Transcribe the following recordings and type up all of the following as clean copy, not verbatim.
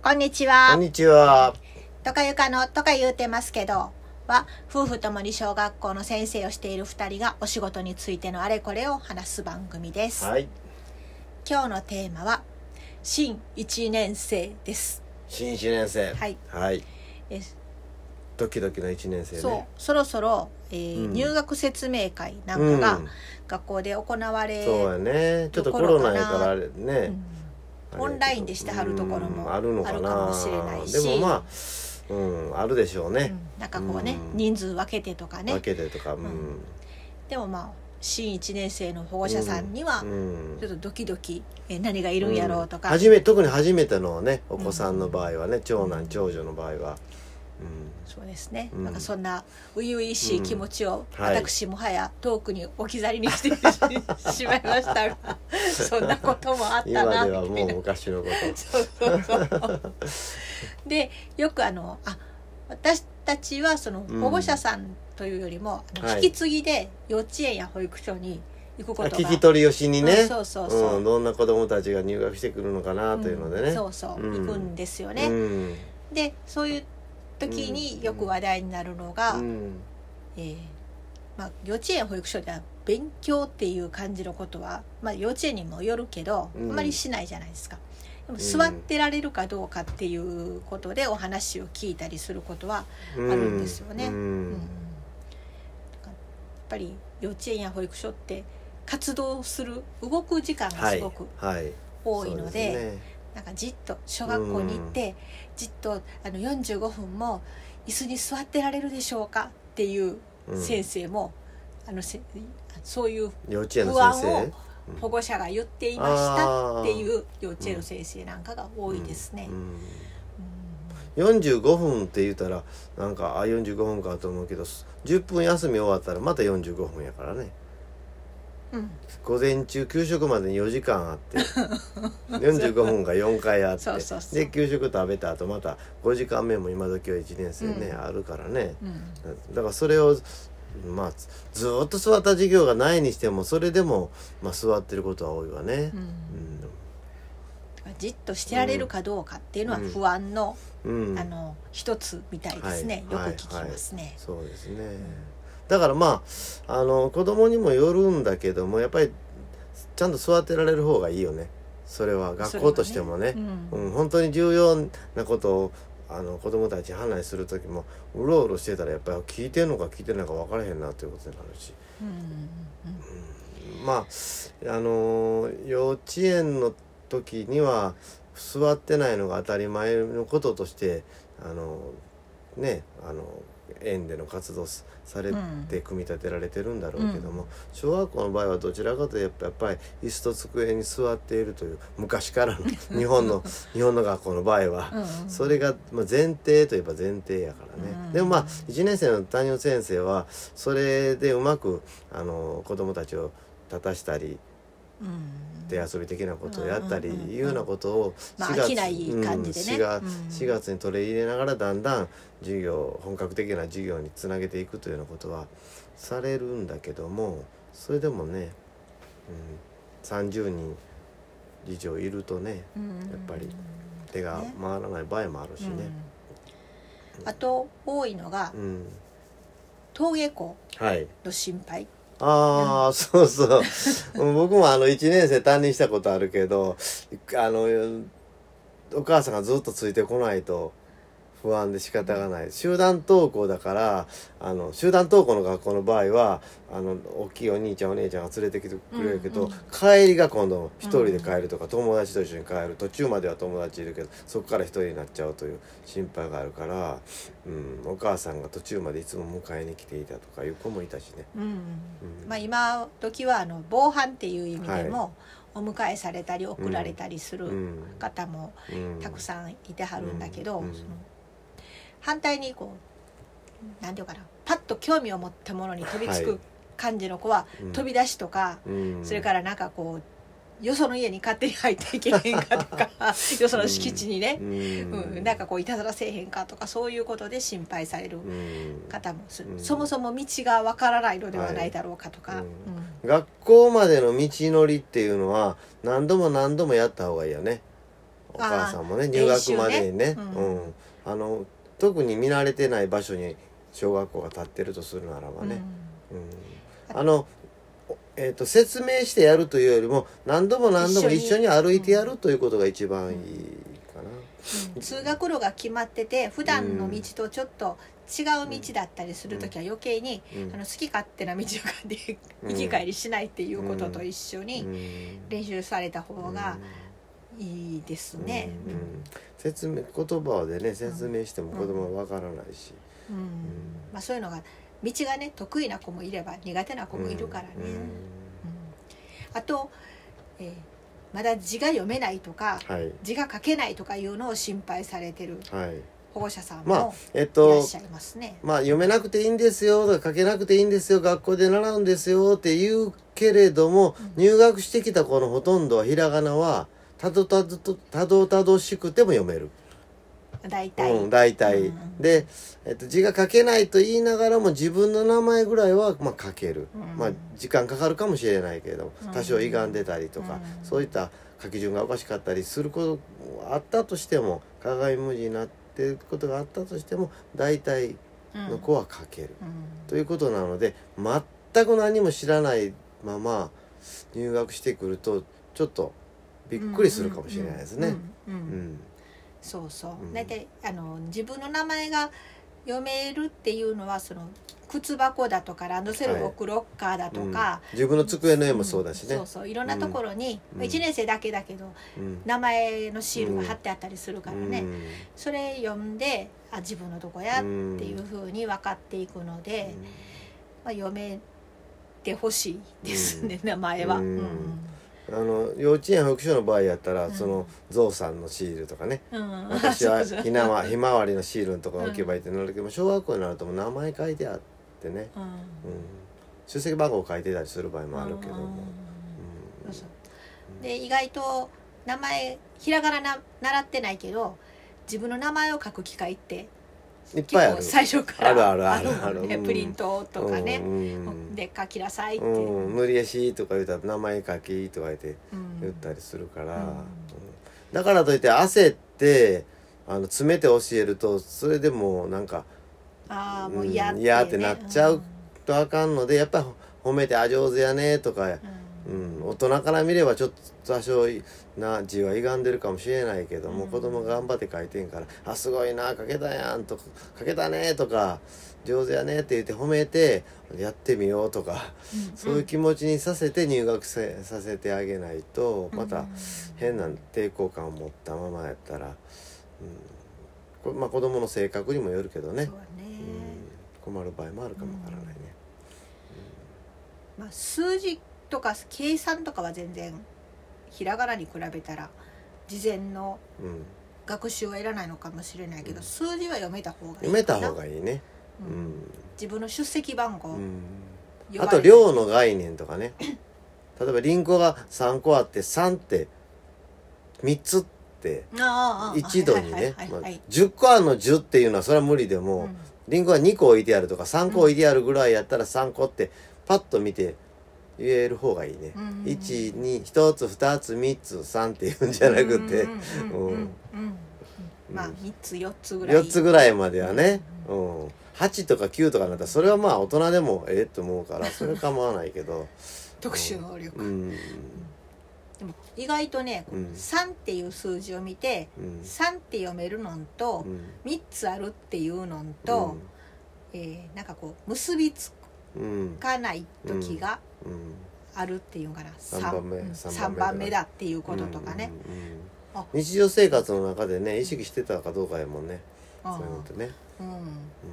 こんにちは。こんにちは。とかゆかのとか言うてますけどは、夫婦ともに小学校の先生をしている2人がお仕事についてのあれこれを話す番組です、はい、今日のテーマは新1年生です。新1年生、はい、はい、ドキドキの1年生ね。そう、そろそろ、入学説明会なんかが学校で行われる頃かな。そうやね、ちょっとコロナやからね、オンラインでしてはるところもあるのかな、あるかもしれないし、でもまああるでしょうね、なんかこうね、人数分けてとかね、分けてとか、でもまあ新1年生の保護者さんにはちょっとドキドキ、何がいるんやろうとか、特に初めてのねお子さんの場合はね、長男長女の場合は、そうですね、なんかそんな初々しい気持ちを私もはや遠くに置き去りにしてしまいましたがそんなこともあったなみたいな。今ではもう昔のこと。そうそうそうでよく私たちはその保護者さんというよりも、引き継ぎで幼稚園や保育所に行くことが、聞き取りをしにね、どんな子どもたちが入学してくるのかなというのでね、行くんですよね、でそういう時によく話題になるのが、幼稚園保育所では勉強っていう感じのことは、幼稚園にもよるけど、あんまりしないじゃないですか。でも座ってられるかどうかっていうことでお話を聞いたりすることはあるんですよね、やっぱり幼稚園や保育所って活動する動く時間がすごく多いので、なんかじっと小学校に行って、じっと45分も椅子に座ってられるでしょうかっていう先生も、そういう不安を保護者が言っていましたっていう幼稚園の先生なんかが多いですね、45分って言ったらなんか45分かと思うけど、10分休み終わったらまた45分やからね、午前中給食までに4時間あって45分が4回あってで給食食べた後また5時間目も今時は1年生ね、あるからね、だからそれをずっと座った授業がないにしても、それでも、座ってることは多いわね、じっとしてられるかどうかっていうのは不安の、一つみたいですね、よく聞きますね、そうですね、だから子供にもよるんだけども、やっぱりちゃんと育てられる方がいいよね。それは学校としてもね、本当に重要なことを子供たち話する時もうろうろしてたらやっぱり聞いてんのか聞いてないか分からへんなということになるし、幼稚園の時には座ってないのが当たり前のこととして園での活動されて組み立てられてるんだろうけども、小学校の場合はどちらかというとやっぱり椅子と机に座っているという昔からの日本の学校の場合はそれが前提といえば前提やからね、でも1年生の担任先生はそれでうまく子どもたちを立たしたり手遊び的なことをやったりいうようなことを4月に取り入れながらだんだん本格的な授業につなげていくというようなことはされるんだけども、それでもね、30人以上いるとね、やっぱり手が回らない場合もあるしね、あと多いのが、登下校の心配、僕も1年生担任したことあるけど、お母さんがずっとついてこないと不安で仕方がない。集団登校だから、集団登校の学校の場合は大きいお兄ちゃんお姉ちゃんが連れてきてくれるけど、帰りが今度一人で帰るとか、友達と一緒に帰る、途中までは友達いるけどそこから一人になっちゃうという心配があるから、お母さんが途中までいつも迎えに来ていたとかいう子もいたしね、今時は防犯っていう意味でも、お迎えされたり送られたりする方もたくさんいてはるんだけど、反対に何て言うかな、パッと興味を持ったものに飛びつく感じの子は、飛び出しとか、それからなんかよその家に勝手に入っていけへんかとかよその敷地にね、なんかいたずらせえへんかとか、そういうことで心配される方もそもそも道がわからないのではないだろうかとか、学校までの道のりっていうのは何度も何度もやった方がいいよね。お母さんもね入学までにね、うん、特に見慣れてない場所に小学校が建ってるとするならばね、うんうん、説明してやるというよりも何度も何度も一緒に歩いてやるということが一番いいかな、うん、通学路が決まってて普段の道とちょっと違う道だったりするときは余計に、うん、好き勝手な道で行き帰りしないっていうことと一緒に練習された方がいいですね、うんうんうん、説明言葉でね説明しても子供は分からないし、うんうんうんまあ、そういうのが道がね得意な子もいれば苦手な子もいるからね、うんうんうん、あと、まだ字が読めないとか、はい、字が書けないとかいうのを心配されてる、はい保護者さんもいらっしゃいますね。まあ読めなくていいんですよとか書けなくていいんですよ学校で習うんですよって言うけれども、うん、入学してきた子のほとんどはひらがなはたどたどしくても読める大体、うん、大体、うん、で、字が書けないと言いながらも自分の名前ぐらいは、まあ、書ける、うんまあ、時間かかるかもしれないけれども多少歪んでたりとか、うん、そういった書き順がおかしかったりすることがあったとしても鏡文字になってということがあったとしても大体の子は書ける、うん、ということなので全く何も知らないまま入学してくるとちょっとびっくりするかもしれないですね。そうそう、うん、だいたい自分の名前が読めるっていうのはその靴箱だとかランドセルを置くロッカーだとか、はいうん、自分の机の絵もそうだしね、うん、そうそういろんなところに、うん、1年生だけだけど、うん、名前のシールが貼ってあったりするからね、うん、それ読んであ自分のとこやっていうふうに分かっていくので、うんまあ、読めてほしいですね、うん、名前は、うん幼稚園保育所の場合やったら、うん、そのゾウさんのシールとかね、うん、私はひまわりのシールのところに置けばいいってなるけど、うん、小学校になるともう名前書いてあってってね、うんうん、出席番号を書いてたりする場合もあるけども、うんうん、で意外と名前ひらがな習ってないけど自分の名前を書く機会っていっぱいある最初からあるプリントとかね、うんうん、で書きなさいって、うん、無理やしとか言うたら名前書きとか言って言ったりするから、うんうん、だからといって焦って詰めて教えるとそれでもなんかあもう嫌って、ねうん、ってなっちゃうとあかんので、うん、やっぱり褒めてあ上手やねとか、うんうん、大人から見ればちょっと多少な字は歪んでるかもしれないけども、うん、子供が頑張って書いてんからあすごいな書けたやんとか書けたねとか上手やねって言って褒めてやってみようとか、うんうん、そういう気持ちにさせて入学させてあげないとまた変な抵抗感を持ったままやったら、うんまあ、子供の性格にもよるけどね困る場合もあるかもわからないね、うんまあ、数字とか計算とかは全然ひらがなに比べたら事前の学習はいらないのかもしれないけど、うん、数字は読めた方がいいかな。読めた方がいいね、うんうん、自分の出席番号、うん、あと量の概念とかね例えばリンゴが3個あって3って3つって一度にね10個あるの10っていうのはそれは無理でも、うんリンゴは2個置いてあるとか3個置いてあるぐらいやったら3個ってパッと見て言える方がいいね、うんうん、1、2、1つ、2つ、3つ、3って言うんじゃなくてまあ3つ、4つぐらい4つぐらいまではね、うんうん、8とか9とかになったらそれはまあ大人でもええと思うからそれは構わないけど特殊能力、うん、でも意外とね、うん、3っていう数字を見て、うん、3って読めるのんと、うん、3つあるっていうのんと、うんなんかこう結びつかない時があるっていうかな、うん、3番目だっていうこととかね、うんうんうん、日常生活の中でね意識してたかどうかやもんね、うん、そういうのってね、うんうん、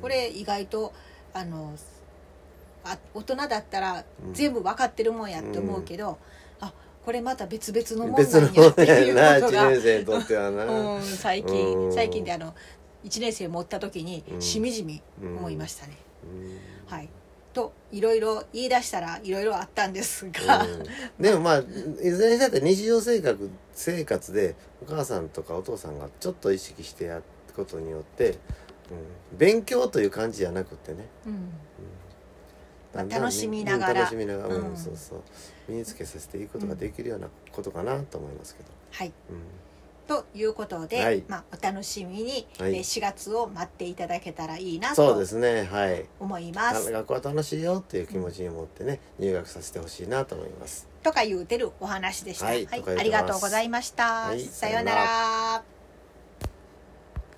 これ意外と大人だったら全部分かってるもんやって思うけど、うんうんこれまた別々の問題になっていうことが1年生にとってはな、うん、最近で1年生持った時にしみじみ思いましたね、うんはい、といろいろ言い出したらいろいろあったんですが、うん、でもまあいずれにしたって日常生活でお母さんとかお父さんがちょっと意識してやることによって、うん、勉強という感じじゃなくてね、うんうん楽しみながら身につけさせていいことができるようなことかなと思いますけど、うん、はい、うん、ということで、はいまあ、お楽しみに、はい、4月を待っていただけたらいいなと思います。そうですね、はい、学校は楽しいよっていう気持ちに持ってね、入学させてほしいなと思います。とか言うてるお話でした。はい、はい、ありがとうございました。はい、さようなら。